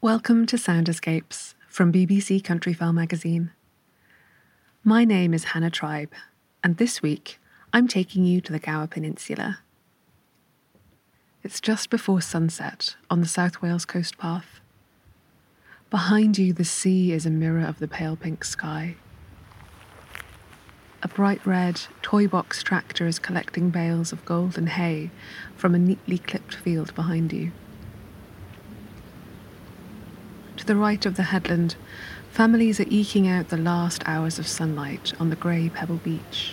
Welcome to Sound Escapes from BBC Countryfile magazine. My name is Hannah Tribe, and this week I'm taking you to the Gower Peninsula. It's just before sunset on the South Wales coast path. Behind you, the sea is a mirror of the pale pink sky. A bright red toy box tractor is collecting bales of golden hay from a neatly clipped field behind you. To the right of the headland, families are eking out the last hours of sunlight on the grey pebble beach.